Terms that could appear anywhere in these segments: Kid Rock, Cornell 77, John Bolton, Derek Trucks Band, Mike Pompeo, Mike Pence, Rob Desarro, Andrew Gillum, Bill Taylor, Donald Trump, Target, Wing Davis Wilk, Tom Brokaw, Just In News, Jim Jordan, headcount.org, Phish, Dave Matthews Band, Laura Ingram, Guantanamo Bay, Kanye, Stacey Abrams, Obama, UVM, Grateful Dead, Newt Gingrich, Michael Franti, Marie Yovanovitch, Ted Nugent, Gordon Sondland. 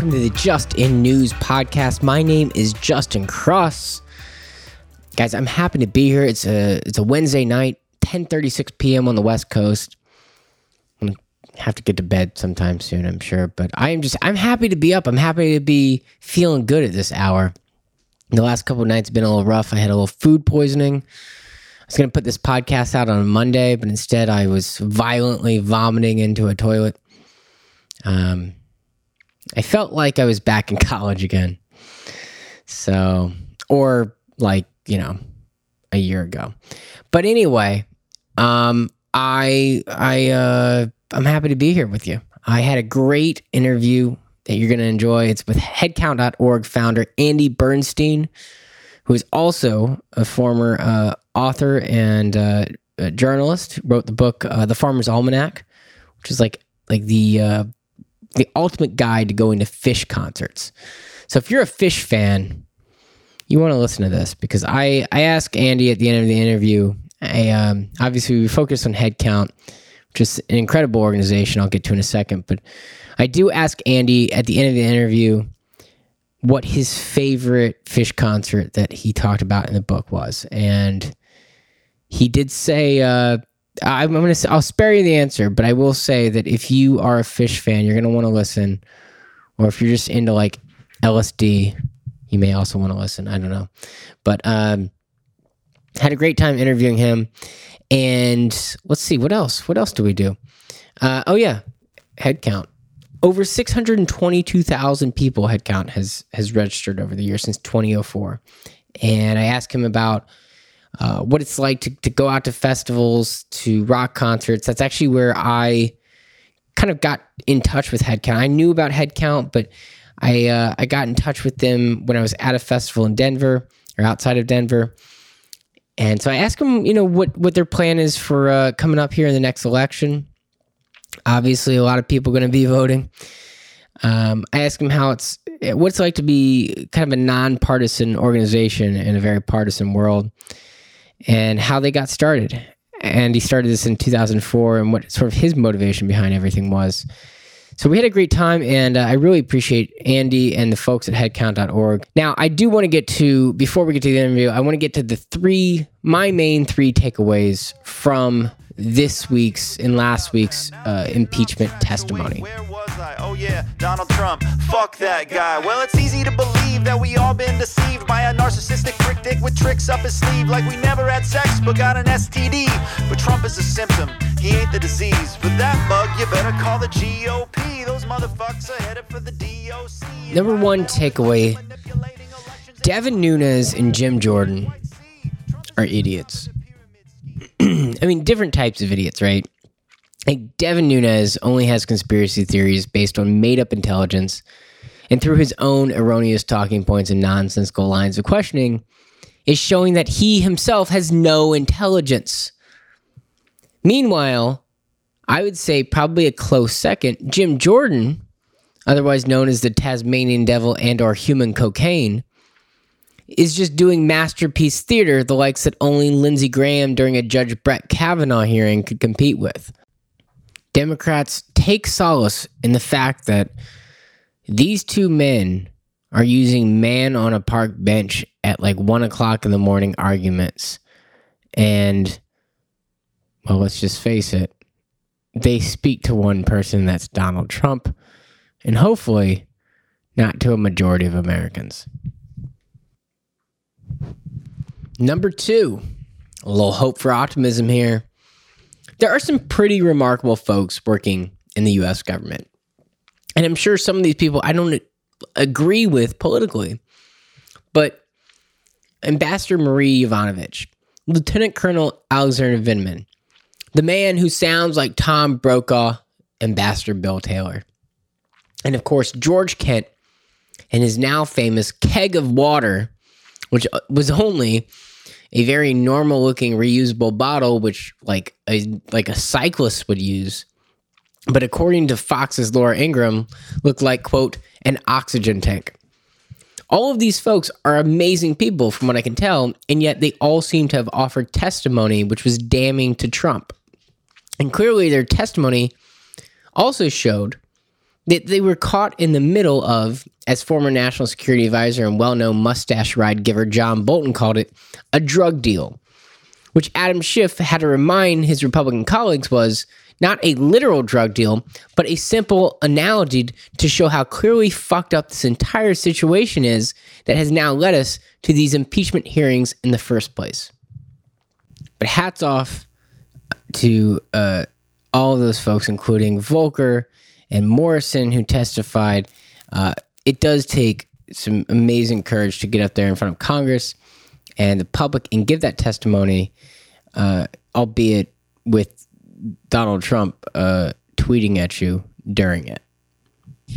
welcome to the Just In News podcast. My name is Justin Cross. Guys, I'm happy to be here. It's a Wednesday night, 10:36 p.m. on the West Coast. I'm going to have to get to bed sometime soon, I'm sure. But I'm happy to be up. I'm happy to be feeling good at this hour. The last couple of nights have been a little rough. I had a little food poisoning. I was going to put this podcast out on Monday, but instead I was violently vomiting into a toilet. I felt like I was back in college again. So, or like, a year ago. But anyway, I'm happy to be here with you. I had a great interview that you're going to enjoy. It's with headcount.org founder Andy Bernstein, who is also a former author and a journalist. Wrote the book The Farmer's Almanac, which is like the ultimate guide to going to Phish concerts. So if you're a Phish fan, you want to listen to this, because I asked Andy at the end of the interview. Obviously, we focus on Headcount, which is an incredible organization I'll get to in a second. But I do ask Andy at the end of the interview what his favorite Phish concert that he talked about in the book was. And he did say, I'll spare you the answer, but I will say that if you are a Phish fan, you're going to want to listen. Or if you're just into like LSD, you may also want to listen. I don't know. But had a great time interviewing him. And let's see, what else? What else do we do? Headcount. Over 622,000 people Headcount has registered over the year since 2004. And I asked him about what it's like to go out to festivals, to rock concerts. That's actually where I kind of got in touch with Headcount. I knew about Headcount, but I got in touch with them when I was at a festival in Denver, or outside of Denver. And so I asked them, what their plan is for coming up here in the next election. Obviously, a lot of people are going to be voting. I asked them what it's like to be kind of a nonpartisan organization in a very partisan world, and how they got started. And he started this in 2004, and what sort of his motivation behind everything was. So we had a great time, and I really appreciate Andy and the folks at headcount.org. Now, I do want to get to, before we get to the interview, I want to get to my main three takeaways from this week's and last week's impeachment testimony. Where was I? Oh yeah, Donald Trump. Fuck that guy. Well, it's easy to believe that we all been deceived by a narcissistic prick dick with tricks up his sleeve, like we never had sex but got an STD. But Trump is a symptom. He ain't the disease. For that bug, you better call the GOP. Those motherfuckers are headed for the DOC. Number one takeaway: Devin Nunes and Jim Jordan are idiots. I mean, different types of idiots, right? Like, Devin Nunes only has conspiracy theories based on made-up intelligence, and through his own erroneous talking points and nonsensical lines of questioning, is showing that he himself has no intelligence. Meanwhile, I would say probably a close second, Jim Jordan, otherwise known as the Tasmanian Devil and/or human cocaine, is just doing masterpiece theater, the likes that only Lindsey Graham during a Judge Brett Kavanaugh hearing could compete with. Democrats take solace in the fact that these two men are using man on a park bench at 1 o'clock in the morning arguments. And, well, let's just face it, they speak to one person, that's Donald Trump, and hopefully not to a majority of Americans. Number two, a little hope for optimism here. There are some pretty remarkable folks working in the U.S. government. And I'm sure some of these people I don't agree with politically, but Ambassador Marie Yovanovitch, Lieutenant Colonel Alexander Vindman, the man who sounds like Tom Brokaw, Ambassador Bill Taylor, and of course, George Kent and his now famous keg of water, which was only a very normal-looking reusable bottle, which like a cyclist would use, but according to Fox's Laura Ingram, looked like, quote, an oxygen tank. All of these folks are amazing people, from what I can tell, and yet they all seem to have offered testimony which was damning to Trump. And clearly their testimony also showed They were caught in the middle of, as former National Security Advisor and well-known mustache ride giver John Bolton called it, a drug deal, which Adam Schiff had to remind his Republican colleagues was not a literal drug deal, but a simple analogy to show how clearly fucked up this entire situation is that has now led us to these impeachment hearings in the first place. But hats off to all of those folks, including Volker and Morrison, who testified. It does take some amazing courage to get up there in front of Congress and the public and give that testimony, albeit with Donald Trump tweeting at you during it.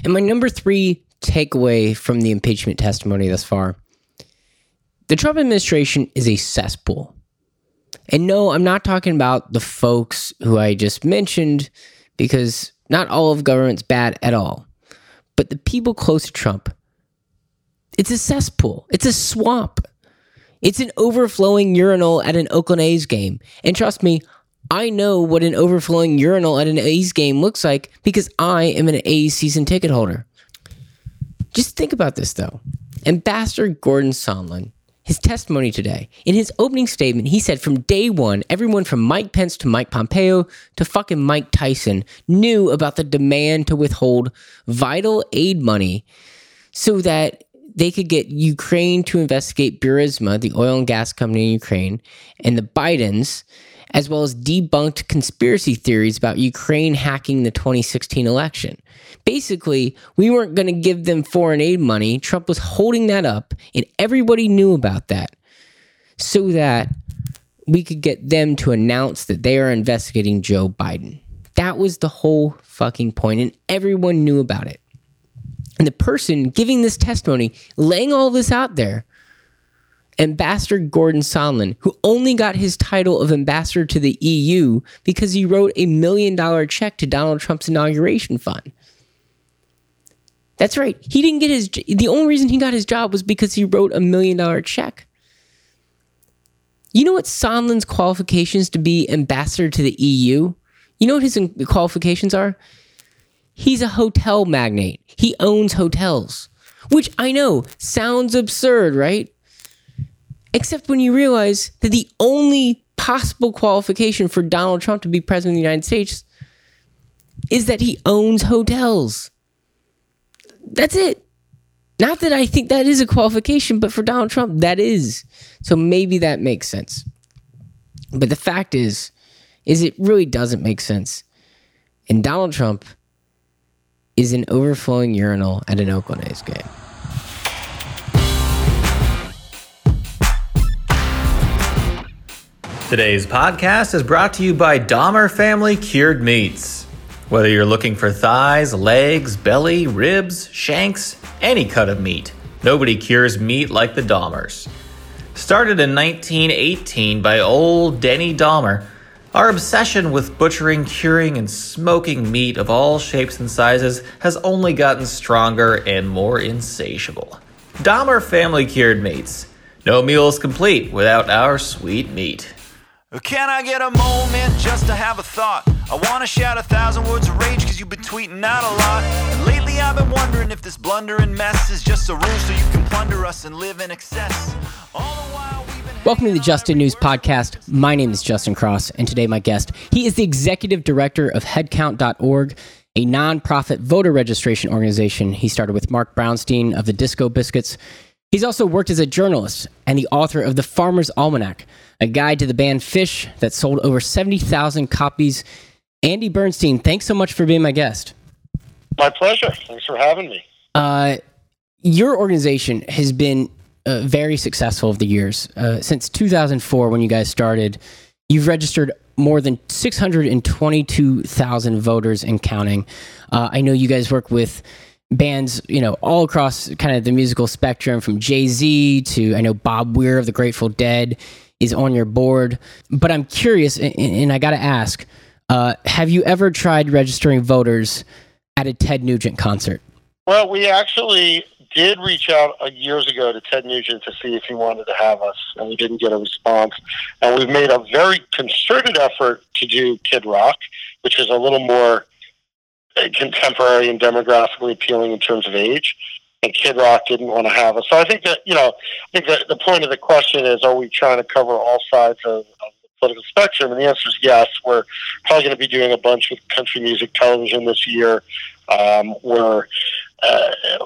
And my number three takeaway from the impeachment testimony thus far, the Trump administration is a cesspool. And no, I'm not talking about the folks who I just mentioned, because not all of government's bad at all. But the people close to Trump, it's a cesspool. It's a swamp. It's an overflowing urinal at an Oakland A's game. And trust me, I know what an overflowing urinal at an A's game looks like because I am an A's season ticket holder. Just think about this, though. Ambassador Gordon Sondland, his testimony today, in his opening statement, he said from day one, everyone from Mike Pence to Mike Pompeo to fucking Mike Tyson knew about the demand to withhold vital aid money so that they could get Ukraine to investigate Burisma, the oil and gas company in Ukraine, and the Bidens, as well as debunked conspiracy theories about Ukraine hacking the 2016 election. Basically, we weren't going to give them foreign aid money. Trump was holding that up, and everybody knew about that, so that we could get them to announce that they are investigating Joe Biden. That was the whole fucking point, and everyone knew about it. And the person giving this testimony, laying all this out there, Ambassador Gordon Sondland, who only got his title of ambassador to the EU because he wrote $1 million check to Donald Trump's inauguration fund. That's right. He didn't get his, the only reason he got his job was because he wrote $1 million check. You know what Sondland's qualifications to be ambassador to the EU? You know what his qualifications are? He's a hotel magnate. He owns hotels, which I know sounds absurd, right? Except when you realize that the only possible qualification for Donald Trump to be president of the United States is that he owns hotels. That's it. Not that I think that is a qualification, but for Donald Trump, that is. So maybe that makes sense. But the fact is it really doesn't make sense. And Donald Trump is an overflowing urinal at an Oakland A's game. Today's podcast is brought to you by Dahmer Family Cured Meats. Whether you're looking for thighs, legs, belly, ribs, shanks, any cut of meat, nobody cures meat like the Dahmers. Started in 1918 by old Denny Dahmer, our obsession with butchering, curing, and smoking meat of all shapes and sizes has only gotten stronger and more insatiable. Dahmer Family Cured Meats. No meal is complete without our sweet meat. Can I get a moment just to have a thought? I want to shout 1,000 words of rage because you've been tweeting out a lot. And lately I've been wondering if this blundering mess is just a rule so you can plunder us and live in excess. All the while we've been... Welcome to the Just In News podcast. My name is Justin Cross, and today my guest, he is the executive director of headcount.org, a nonprofit voter registration organization he started with Mark Brownstein of the Disco Biscuits. He's also worked as a journalist and the author of The Farmer's Almanac, a guide to the band Phish that sold over 70,000 copies. Andy Bernstein, thanks so much for being my guest. My pleasure. Thanks for having me. Your organization has been very successful over the years. Since 2004, when you guys started, you've registered more than 622,000 voters and counting. I know you guys work with bands, you know, all across kind of the musical spectrum, from Jay-Z to, I know Bob Weir of the Grateful Dead is on your board. But I'm curious, and I got to ask, have you ever tried registering voters at a Ted Nugent concert? Well, we actually did reach out years ago to Ted Nugent to see if he wanted to have us, and we didn't get a response. And we've made a very concerted effort to do Kid Rock, which is a little more contemporary and demographically appealing in terms of age, and Kid Rock didn't want to have it. So I think that, you know, I think that the point of the question is, are we trying to cover all sides of the political spectrum? And the answer is yes. We're probably going to be doing a bunch of country music television this year. We're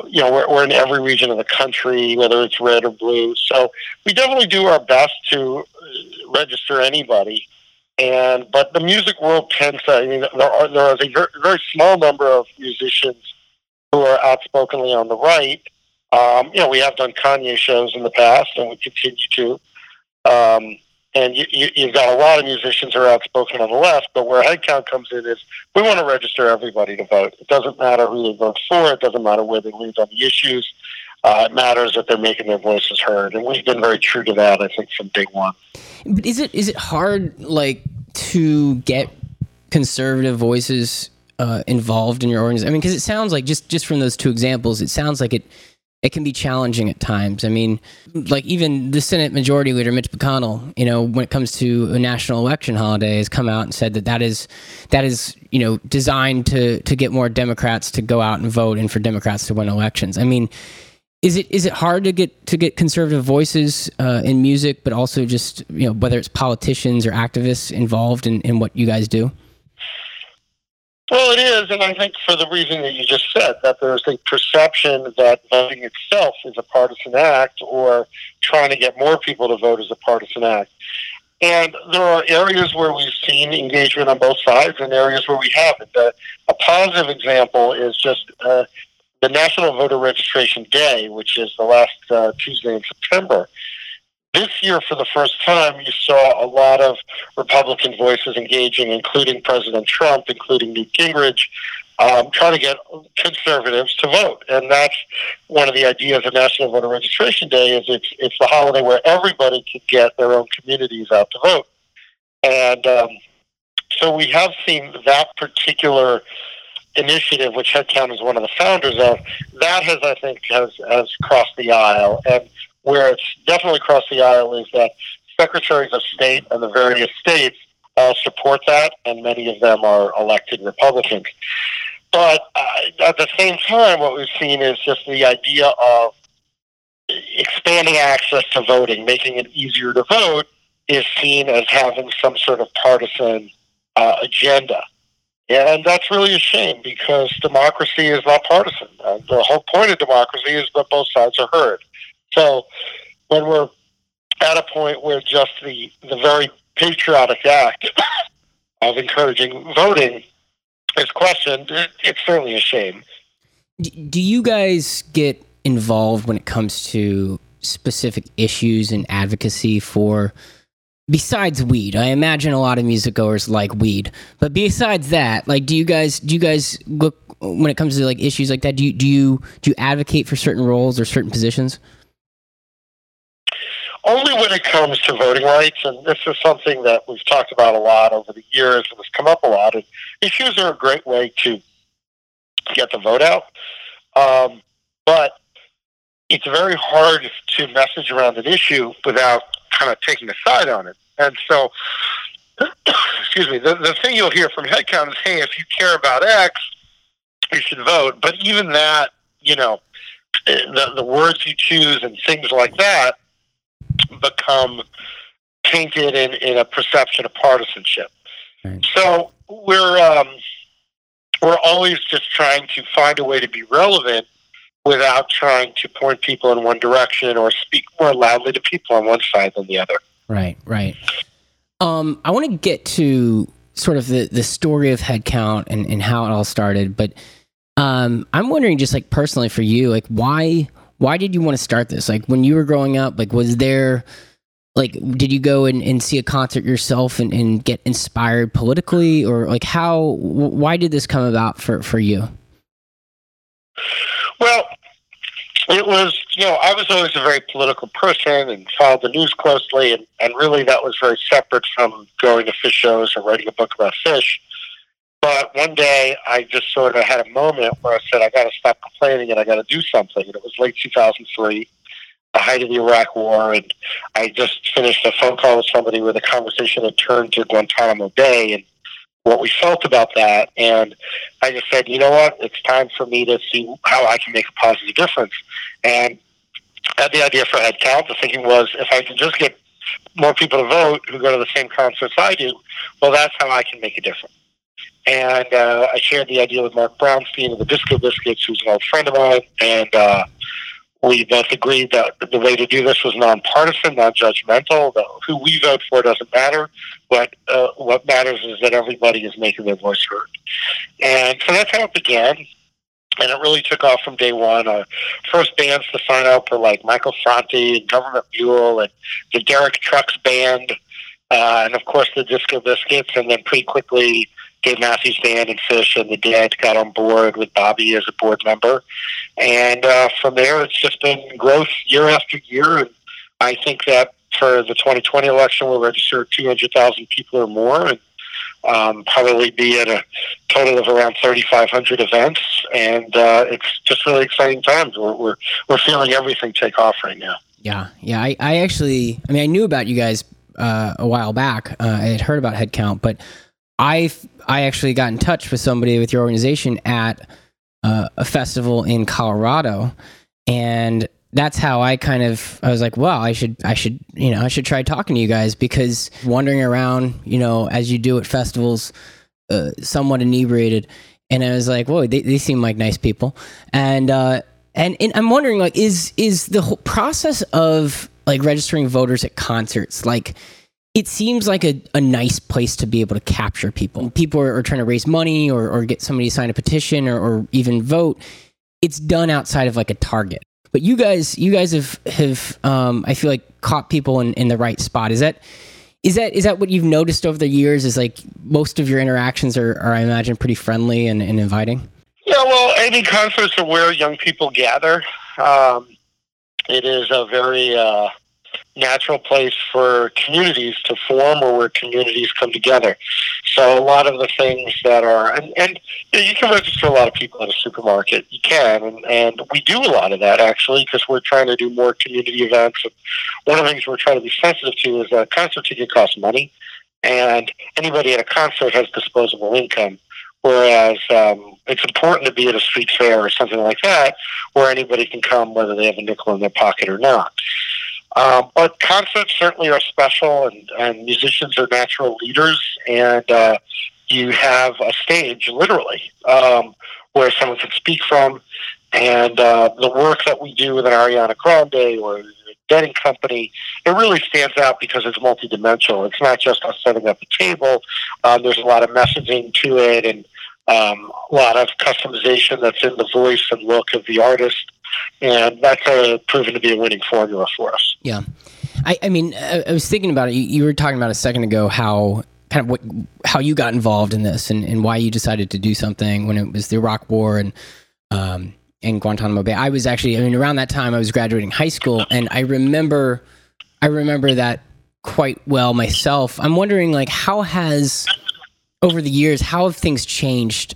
in every region of the country, whether it's red or blue. So we definitely do our best to register anybody. But the music world tends to, I mean, there is a very small number of musicians who are outspokenly on the right. We have done Kanye shows in the past, and we continue to. And you've got a lot of musicians who are outspoken on the left, but where headcount comes in is we want to register everybody to vote. It doesn't matter who they vote for. It doesn't matter where they lean on the issues. It matters that they're making their voices heard, and we've been very true to that, I think, from day one. But is it hard, like, to get conservative voices involved in your organization? I mean, because it sounds like just from those two examples, it sounds like it can be challenging at times. I mean, like, even the Senate Majority Leader Mitch McConnell, you know, when it comes to a national election holiday, has come out and said that is you know, designed to get more Democrats to go out and vote and for Democrats to win elections. I mean, is it hard to get conservative voices in music, but also just, you know, whether it's politicians or activists involved in what you guys do? Well, it is, and I think for the reason that you just said, that there's a perception that voting itself is a partisan act, or trying to get more people to vote is a partisan act. And there are areas where we've seen engagement on both sides and areas where we haven't. A positive example is just the National Voter Registration Day, which is the last Tuesday in September. This year, for the first time, you saw a lot of Republican voices engaging, including President Trump, including Newt Gingrich, trying to get conservatives to vote. And that's one of the ideas of National Voter Registration Day, is it's the holiday where everybody can get their own communities out to vote. And so we have seen that particular initiative, which Headcount is one of the founders of, that has, I think, has crossed the aisle. And where it's definitely crossed the aisle is that secretaries of state and the various states all support that, and many of them are elected Republicans. But at the same time, what we've seen is just the idea of expanding access to voting, making it easier to vote, is seen as having some sort of partisan agenda. And that's really a shame, because democracy is not partisan. The whole point of democracy is that both sides are heard. So when we're at a point where just the very patriotic act of encouraging voting is questioned, it's certainly a shame. Do you guys get involved when it comes to specific issues and advocacy for, besides weed? I imagine a lot of music goers like weed, but besides that, like, do you guys look, when it comes to like issues like that, do you advocate for certain roles or certain positions? Only when it comes to voting rights, and this is something that we've talked about a lot over the years and has come up a lot, and issues are a great way to get the vote out. But it's very hard to message around an issue without kind of taking a side on it. And so, excuse me, the thing you'll hear from Headcount is, hey, if you care about X, you should vote. But even that, you know, the words you choose and things like that become tainted in a perception of partisanship. Right. So we're always just trying to find a way to be relevant without trying to point people in one direction or speak more loudly to people on one side than the other. Right. I want to get to sort of the story of Headcount and how it all started, but I'm wondering, just like personally for you, like why did you want to start this? Like, when you were growing up, like, was there, like, did you go and see a concert yourself and get inspired politically, or like why did this come about for you? Well, it was, you know, I was always a very political person and followed the news closely. And really that was very separate from going to Phish shows or writing a book about Phish. But one day, I just sort of had a moment where I said, I got to stop complaining and I got to do something. And it was late 2003, the height of the Iraq War, and I just finished a phone call with somebody where the conversation had turned to Guantanamo Bay and what we felt about that. And I just said, you know what, it's time for me to see how I can make a positive difference. And I had the idea for Headcount. The thinking was, if I can just get more people to vote who go to the same concerts I do, well, that's how I can make a difference. And I shared the idea with Mark Brownstein of the Disco Biscuits, who's an old friend of mine, and we both agreed that the way to do this was nonpartisan, non-judgmental. Who we vote for doesn't matter. What matters is that everybody is making their voice heard. And so that's how it began. And it really took off from day one. Our first bands to sign up were like Michael Franti and Government Mule and the Derek Trucks Band, and of course the Disco Biscuits. And then pretty quickly, Dave Matthews Band and Phish and the Dead got on board with Bobby as a board member. And from there, it's just been growth year after year. And I think that for the 2020 election, we'll register 200,000 people or more, and probably be at a total of around 3,500 events. And it's just really exciting times. We're feeling everything take off right now. Yeah. I knew about you guys a while back. I had heard about Headcount, but I actually got in touch with somebody with your organization at a festival in Colorado, and that's how I was like, wow, I should try talking to you guys, because wandering around, as you do at festivals, somewhat inebriated, and I was like, whoa, they seem like nice people, and I'm wondering, like, is the whole process of like registering voters at concerts like? It seems like a nice place to be able to capture people. People are trying to raise money or get somebody to sign a petition or even vote. It's done outside of like a Target. But you guys have I feel like caught people in the right spot. Is that what you've noticed over the years? Is like most of your interactions are I imagine pretty friendly and inviting? Yeah, well, any concerts are where young people gather. It is a very natural place for communities to form, or where communities come together. So a lot of the things that are, and you can register a lot of people at a supermarket. You can, and we do a lot of that, actually, because we're trying to do more community events. One of the things we're trying to be sensitive to is that concert ticket costs money, and anybody at a concert has disposable income. Whereas it's important to be at a street fair or something like that, where anybody can come, whether they have a nickel in their pocket or not. But concerts certainly are special, and musicians are natural leaders, and you have a stage, literally, where someone can speak from, and the work that we do with an Ariana Grande or Dead & Company, it really stands out because it's multidimensional. It's not just us setting up a table. There's a lot of messaging to it, and a lot of customization that's in the voice and look of the artist. And that's proven to be a winning formula for us. Yeah. I mean, I was thinking about it. You were talking about a second ago how you got involved in this and why you decided to do something when it was the Iraq War and Guantanamo Bay. I was around that time I was graduating high school, and I remember that quite well myself. I'm wondering, like, over the years, how have things changed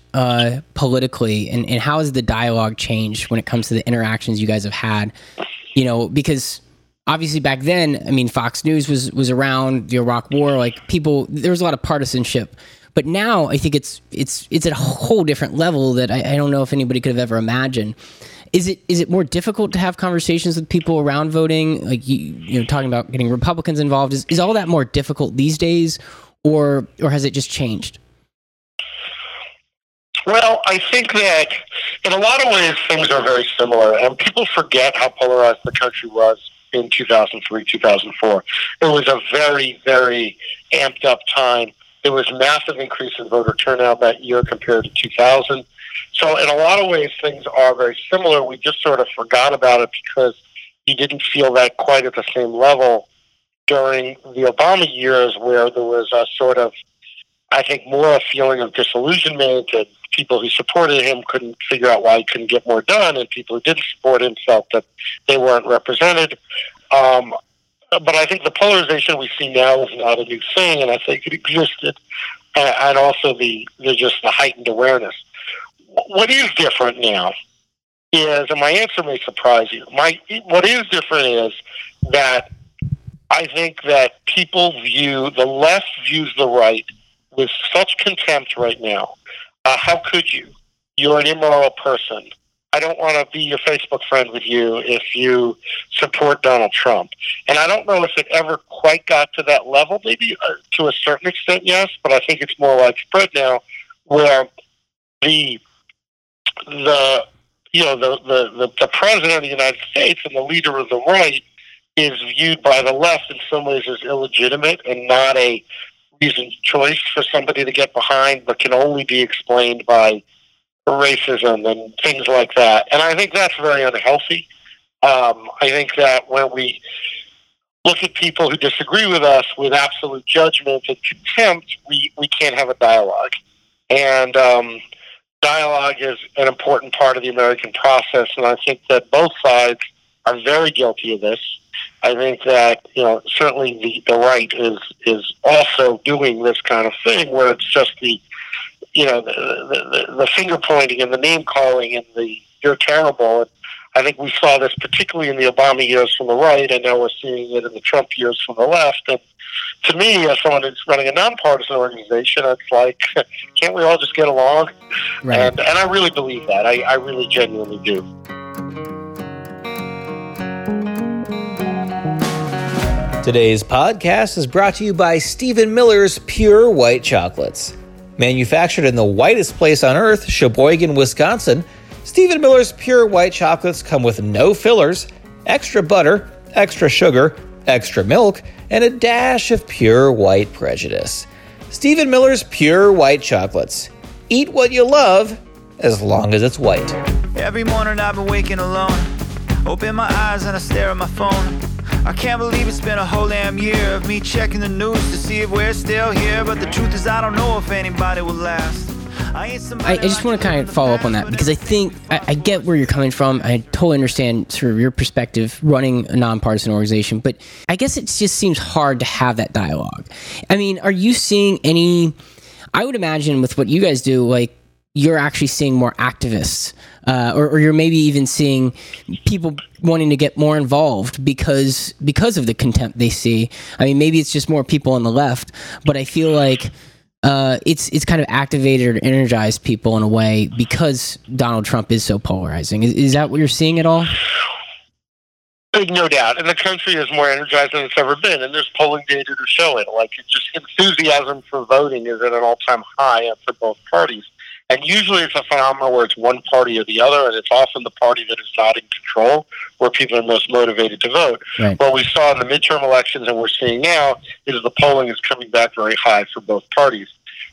politically, and how has the dialogue changed when it comes to the interactions you guys have had? Because obviously back then, I mean, Fox News was around, the Iraq War, like there was a lot of partisanship. But now I think it's at a whole different level that I don't know if anybody could have ever imagined. Is it more difficult to have conversations with people around voting? Like, talking about getting Republicans involved, is all that more difficult these days? Or has it just changed? Well, I think that in a lot of ways things are very similar, and people forget how polarized the country was in 2003, 2004. It was a very, very amped up time. There was massive increase in voter turnout that year compared to 2000. So in a lot of ways things are very similar. We just sort of forgot about it because you didn't feel that quite at the same level during the Obama years, where there was a sort of, I think, more a feeling of disillusionment, and people who supported him couldn't figure out why he couldn't get more done, and people who didn't support him felt that they weren't represented. But I think the polarization we see now is not a new thing, and I think it existed, and also the heightened awareness. What is different now is, and my answer may surprise you, what is different is that I think that people view, the left views the right with such contempt right now. How could you? You're an immoral person. I don't want to be your Facebook friend with you if you support Donald Trump. And I don't know if it ever quite got to that level, maybe to a certain extent, yes, but I think it's more widespread now, where the president of the United States and the leader of the right is viewed by the left in some ways as illegitimate and not a reasoned choice for somebody to get behind, but can only be explained by racism and things like that. And I think that's very unhealthy. I think that when we look at people who disagree with us with absolute judgment and contempt, we can't have a dialogue. And dialogue is an important part of the American process, and I think that both sides are very guilty of this. I think that, you know, certainly the right is also doing this kind of thing where it's just the finger pointing and the name calling and the you're terrible. And I think we saw this particularly in the Obama years from the right, and now we're seeing it in the Trump years from the left. And to me, as someone who's running a nonpartisan organization, it's like, can't we all just get along? Right. And I really believe that. I really genuinely do. Today's podcast is brought to you by Stephen Miller's Pure White Chocolates. Manufactured in the whitest place on earth, Sheboygan, Wisconsin, Stephen Miller's Pure White Chocolates come with no fillers, extra butter, extra sugar, extra milk, and a dash of pure white prejudice. Stephen Miller's Pure White Chocolates. Eat what you love, as long as it's white. Every morning I've been waking alone. Open my eyes and I stare at my phone. I can't believe it's been a whole damn year of me checking the news to see if we're still here. But the truth is, I don't know if anybody will last. I just want to kind of follow up on that, because I think I get where you're coming from. I totally understand sort of your perspective running a nonpartisan organization, but I guess it just seems hard to have that dialogue. I mean, are you seeing any, I would imagine with what you guys do, like, you're actually seeing more activists, or you're maybe even seeing people wanting to get more involved because of the contempt they see. I mean, maybe it's just more people on the left, but I feel like it's kind of activated or energized people in a way because Donald Trump is so polarizing. Is that what you're seeing at all? No doubt. And the country is more energized than it's ever been. And there's polling data to show it. Like, it's just enthusiasm for voting is at an all-time high for both parties. And usually it's a phenomenon where it's one party or the other, and it's often the party that is not in control where people are most motivated to vote. Right. What we saw in the midterm elections and we're seeing now is the polling is coming back very high for both parties.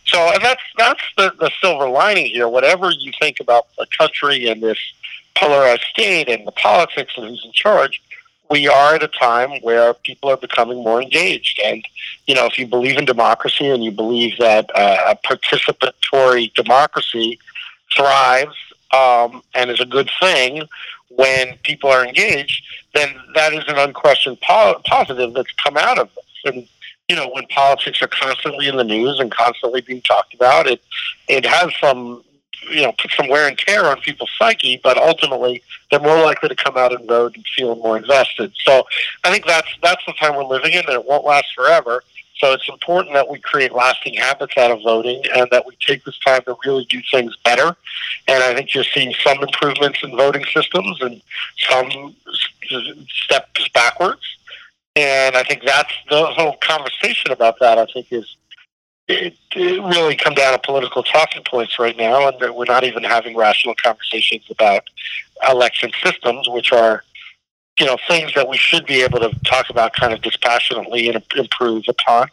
So, and that's the silver lining here. Whatever you think about the country and this polarized state and the politics and who's in charge, we are at a time where people are becoming more engaged. And, you know, if you believe in democracy and you believe that a participatory democracy thrives and is a good thing when people are engaged, then that is an unquestioned positive that's come out of this. And, you know, when politics are constantly in the news and constantly being talked about, it has some, you know, put some wear and tear on people's psyche, but ultimately they're more likely to come out and vote and feel more invested. So I think that's the time we're living in, and it won't last forever. So it's important that we create lasting habits out of voting and that we take this time to really do things better. And I think you're seeing some improvements in voting systems and some steps backwards. And I think that's the whole conversation about that, I think, is It really come down to political talking points right now, and we're not even having rational conversations about election systems, which are, you know, things that we should be able to talk about kind of dispassionately and improve upon.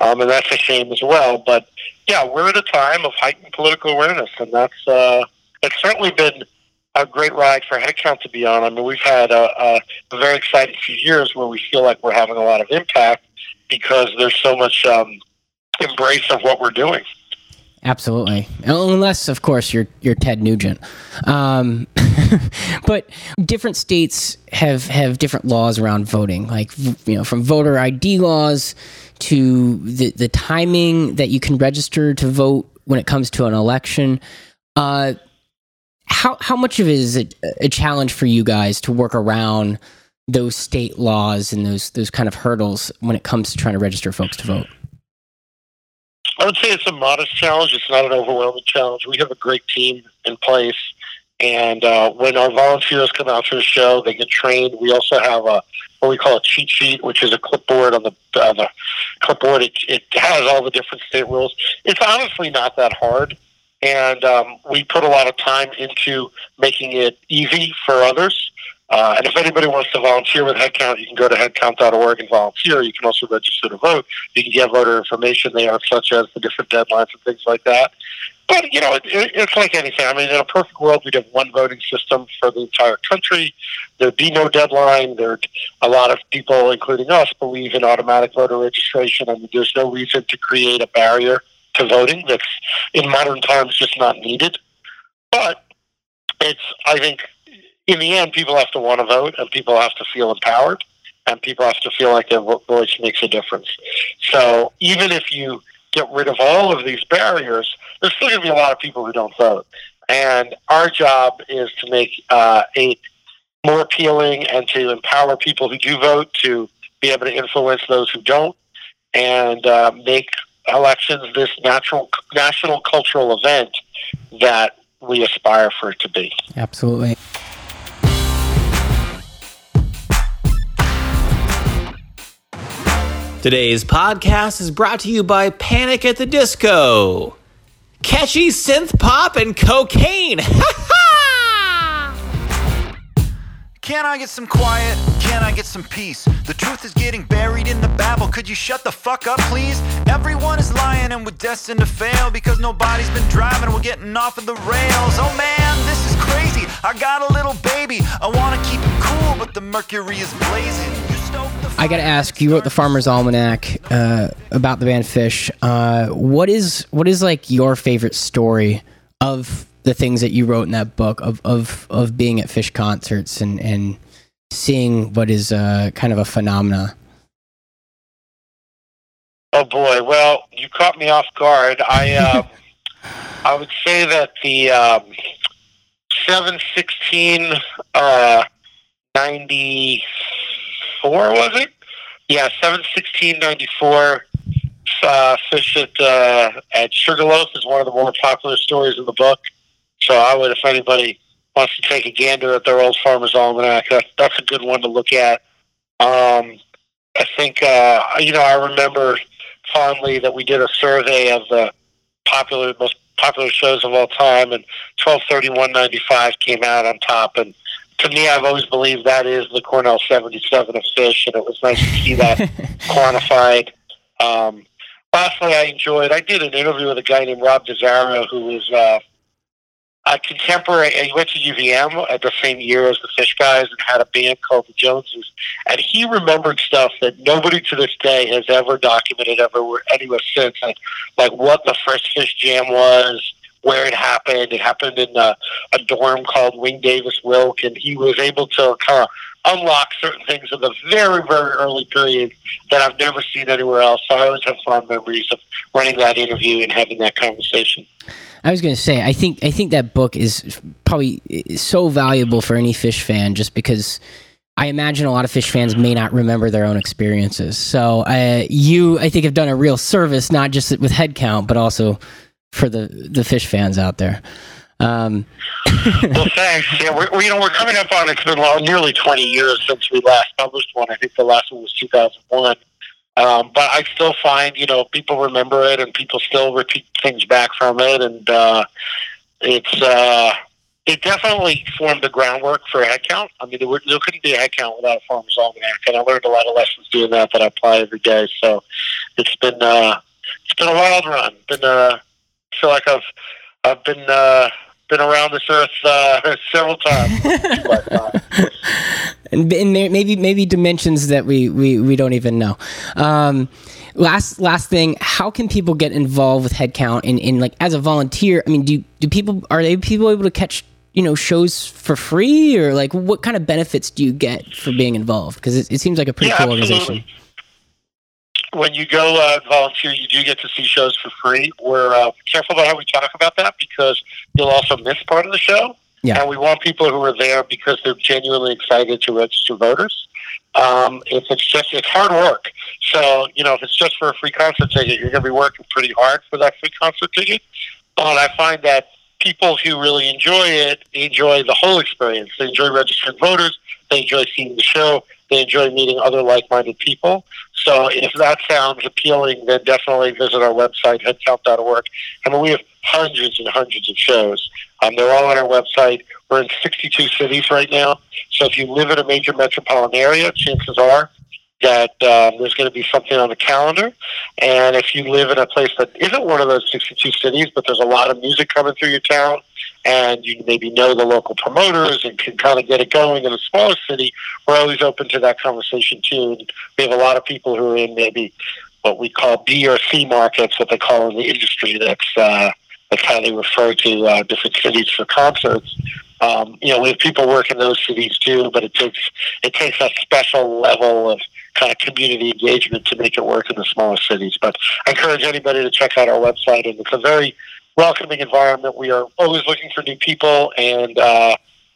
And that's a shame as well. But yeah, we're at a time of heightened political awareness, and that's it's certainly been a great ride for headcount to be on. I mean, we've had a very exciting few years where we feel like we're having a lot of impact because there's so much embrace of what we're doing. Absolutely. Unless, of course, you're Ted Nugent. But different states have different laws around voting, like, you know, from voter ID laws to the timing that you can register to vote when it comes to an election. How much of it is a challenge for you guys to work around those state laws and those kind of hurdles when it comes to trying to register folks to vote? would say it's a modest challenge. It's not an overwhelming challenge. We have a great team in place. And when our volunteers come out to the show, they get trained. We also have a what we call a cheat sheet, which is a clipboard. On the clipboard, it has all the different state rules. It's honestly not that hard, and we put a lot of time into making it easy for others. And if anybody wants to volunteer with Headcount, you can go to headcount.org and volunteer. You can also register to vote. You can get voter information there, such as the different deadlines and things like that. But, you know, it's like anything. I mean, in a perfect world, we'd have one voting system for the entire country. There'd be no deadline. There'd a lot of people, including us, believe in automatic voter registration. I mean, there's no reason to create a barrier to voting that's, in modern times, just not needed. But it's, I think, in the end, people have to want to vote, and people have to feel empowered, and people have to feel like their voice makes a difference. So even if you get rid of all of these barriers, there's still going to be a lot of people who don't vote. And our job is to make it more appealing and to empower people who do vote to be able to influence those who don't, and make elections this national cultural event that we aspire for it to be. Absolutely. Today's podcast is brought to you by Panic at the Disco. Catchy synth pop and cocaine. Can I get some quiet? Can I get some peace? The truth is getting buried in the babble. Could you shut the fuck up, please? Everyone is lying and we're destined to fail because nobody's been driving. We're getting off of the rails. Oh man, this is crazy. I got a little baby. I want to keep it cool, but the mercury is blazing. I gotta ask, you wrote The Farmer's Almanac about the band Phish. What is like your favorite story of the things that you wrote in that book of being at Phish concerts and seeing what is kind of a phenomena? Oh boy, well, you caught me off guard. I would say that the 7/16 94 was it? Yeah, 7/16/94. Phish at Sugarloaf is one of the more popular stories in the book. So I would, if anybody wants to take a gander at their old Farmer's Almanac, that's a good one to look at. I think I remember fondly that we did a survey of the most popular shows of all time, and 12/31/95 came out on top. And to me, I've always believed that is the Cornell 77 of Phish, and it was nice to see that quantified. Lastly, I did an interview with a guy named Rob Desarro, who was a contemporary. He went to UVM at the same year as the Phish guys and had a band called the Joneses. And he remembered stuff that nobody to this day has ever documented anywhere since, like what the first Phish jam was, where it happened. It happened in a dorm called Wing Davis Wilk, and he was able to kind of unlock certain things in the very, very early period that I've never seen anywhere else. So I always have fond memories of running that interview and having that conversation. I was going to say, I think that book is probably so valuable for any Phish fan, just because I imagine a lot of Phish fans may not remember their own experiences. So you, I think, have done a real service, not just with Headcount, but also for the Phish fans out there. Well, thanks. Yeah, we're coming up on, it's been nearly 20 years since we last published one. I think the last one was 2001. But I still find, people remember it and people still repeat things back from it. And it definitely formed the groundwork for a Headcount. I mean, there couldn't be a Headcount without a Farmer's Almanac. And I learned a lot of lessons doing that I apply every day. So it's been a wild run. I feel like I've been around this earth several times. And maybe dimensions that we don't even know. Last thing, how can people get involved with Headcount and like as a volunteer? I mean, are people able to catch shows for free, or like what kind of benefits do you get for being involved? Because it seems like a pretty cool organization. When you go volunteer, you do get to see shows for free. We're careful about how we talk about that because you'll also miss part of the show. Yeah. And we want people who are there because they're genuinely excited to register voters. It's hard work. So, you know, if it's just for a free concert ticket, you're going to be working pretty hard for that free concert ticket. But I find that people who really enjoy it enjoy the whole experience. They enjoy registered voters. They enjoy seeing the show. They enjoy meeting other like-minded people. So if that sounds appealing, then definitely visit our website, headcount.org. I mean, we have hundreds and hundreds of shows. They're all on our website. We're in 62 cities right now. So if you live in a major metropolitan area, chances are that there's going to be something on the calendar. And if you live in a place that isn't one of those 62 cities, but there's a lot of music coming through your town, and you maybe know the local promoters and can kind of get it going in a smaller city, we're always open to that conversation, too. And we have a lot of people who are in maybe what we call B or C markets, what they call in the industry. That's how they refer to different cities for concerts. You know, we have people work in those cities, too, but it takes a special level of kind of community engagement to make it work in the smaller cities. But I encourage anybody to check out our website, and it's a very welcoming environment. We are always looking for new people, and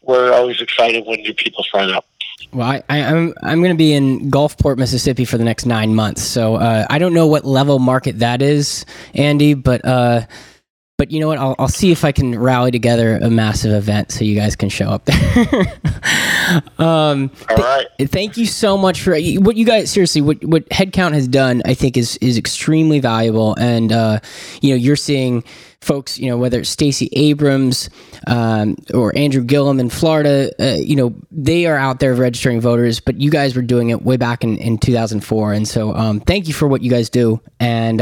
we're always excited when new people sign up. Well, I'm going to be in Gulfport, Mississippi for the next 9 months, so I don't know what level market that is, Andy, but you know what? I'll see if I can rally together a massive event so you guys can show up there. All right. Thank you so much for what you guys. Seriously, what Headcount has done, I think, is extremely valuable. And you know, you're seeing folks, you know, whether it's Stacey Abrams or Andrew Gillum in Florida, you know, they are out there registering voters. But you guys were doing it way back in 2004, and so thank you for what you guys do. And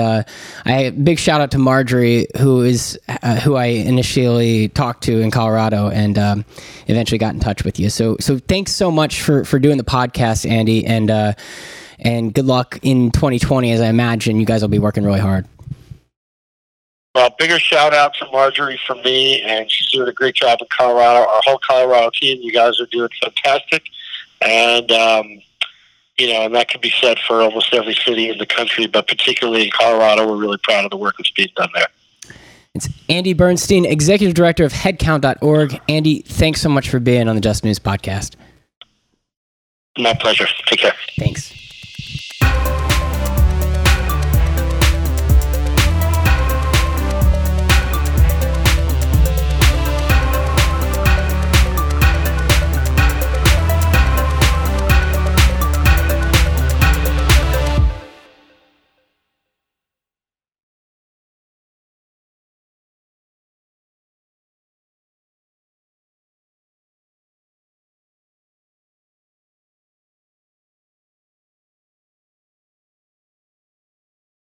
big shout out to Marjorie, who is. Who I initially talked to in Colorado, and eventually got in touch with you. So thanks so much for doing the podcast, Andy, and good luck in 2020. As I imagine, you guys will be working really hard. Well, bigger shout out to Marjorie from me, and she's doing a great job in Colorado. Our whole Colorado team, you guys are doing fantastic, and you know, and that can be said for almost every city in the country, but particularly in Colorado, we're really proud of the work that's being done there. It's Andy Bernstein, Executive Director of Headcount.org. Andy, thanks so much for being on the Just News podcast. My pleasure. Take care. Thanks.